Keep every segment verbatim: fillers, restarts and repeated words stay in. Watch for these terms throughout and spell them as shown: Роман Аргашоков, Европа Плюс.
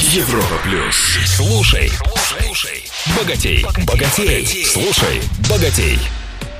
Европа Плюс. Слушай, слушай, богатей, богатей, слушай, богатей.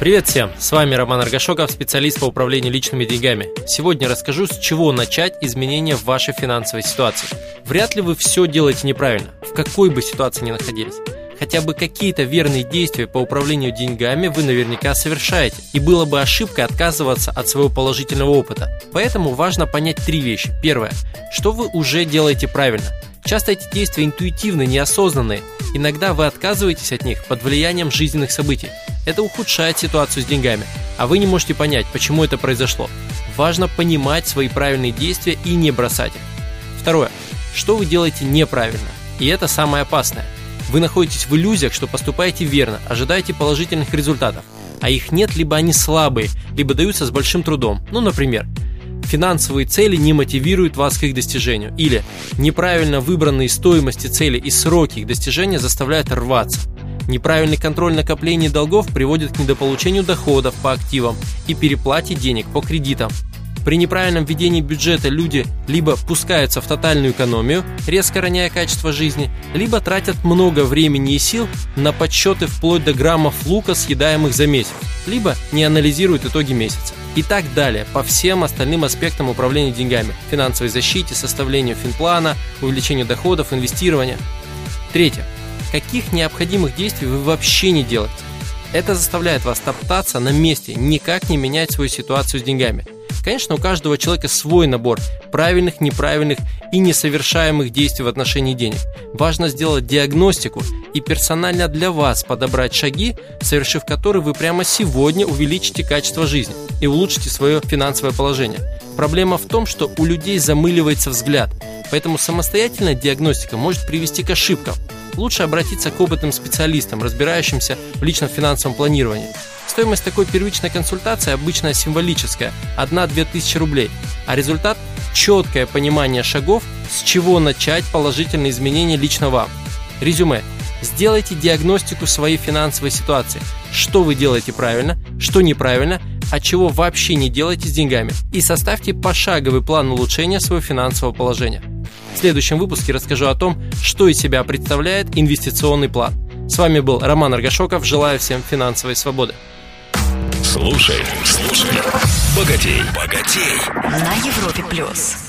Привет всем, с вами Роман Аргашоков, специалист по управлению личными деньгами. Сегодня расскажу, с чего начать изменения в вашей финансовой ситуации. Вряд ли вы все делаете неправильно, в какой бы ситуации ни находились. Хотя бы какие-то верные действия по управлению деньгами вы наверняка совершаете, и было бы ошибкой отказываться от своего положительного опыта. Поэтому важно понять три вещи. Первое. Что вы уже делаете правильно? Часто эти действия интуитивны, неосознанные. Иногда вы отказываетесь от них под влиянием жизненных событий. Это ухудшает ситуацию с деньгами, а вы не можете понять, почему это произошло. Важно понимать свои правильные действия и не бросать их. Второе. Что вы делаете неправильно? И это самое опасное. Вы находитесь в иллюзиях, что поступаете верно, ожидаете положительных результатов, а их нет, либо они слабые, либо даются с большим трудом. Ну, например, финансовые цели не мотивируют вас к их достижению, или неправильно выбранные стоимости цели и сроки их достижения заставляют рваться. Неправильный контроль накопления долгов приводит к недополучению доходов по активам и переплате денег по кредитам. При неправильном ведении бюджета люди либо пускаются в тотальную экономию, резко роняя качество жизни, либо тратят много времени и сил на подсчеты вплоть до граммов лука, съедаемых за месяц, либо не анализируют итоги месяца. И так далее по всем остальным аспектам управления деньгами – финансовой защите, составлению финплана, увеличению доходов, инвестирования. Третье. Каких необходимых действий вы вообще не делаете? Это заставляет вас топтаться на месте, никак не менять свою ситуацию с деньгами. Конечно, у каждого человека свой набор правильных, неправильных и несовершаемых действий в отношении денег. Важно сделать диагностику и персонально для вас подобрать шаги, совершив которые вы прямо сегодня увеличите качество жизни и улучшите свое финансовое положение. Проблема в том, что у людей замыливается взгляд, поэтому самостоятельная диагностика может привести к ошибкам. Лучше обратиться к опытным специалистам, разбирающимся в личном финансовом планировании. Стоимость такой первичной консультации обычно символическая – одна-две тысячи рублей, а результат – четкое понимание шагов, с чего начать положительные изменения лично вам. Резюме. Сделайте диагностику своей финансовой ситуации, что вы делаете правильно, что неправильно, а чего вообще не делаете с деньгами, и составьте пошаговый план улучшения своего финансового положения. В следующем выпуске расскажу о том, что из себя представляет инвестиционный план. С вами был Роман Аргашоков. Желаю всем финансовой свободы. Слушай, слушай, богатей, богатей на Европе Плюс.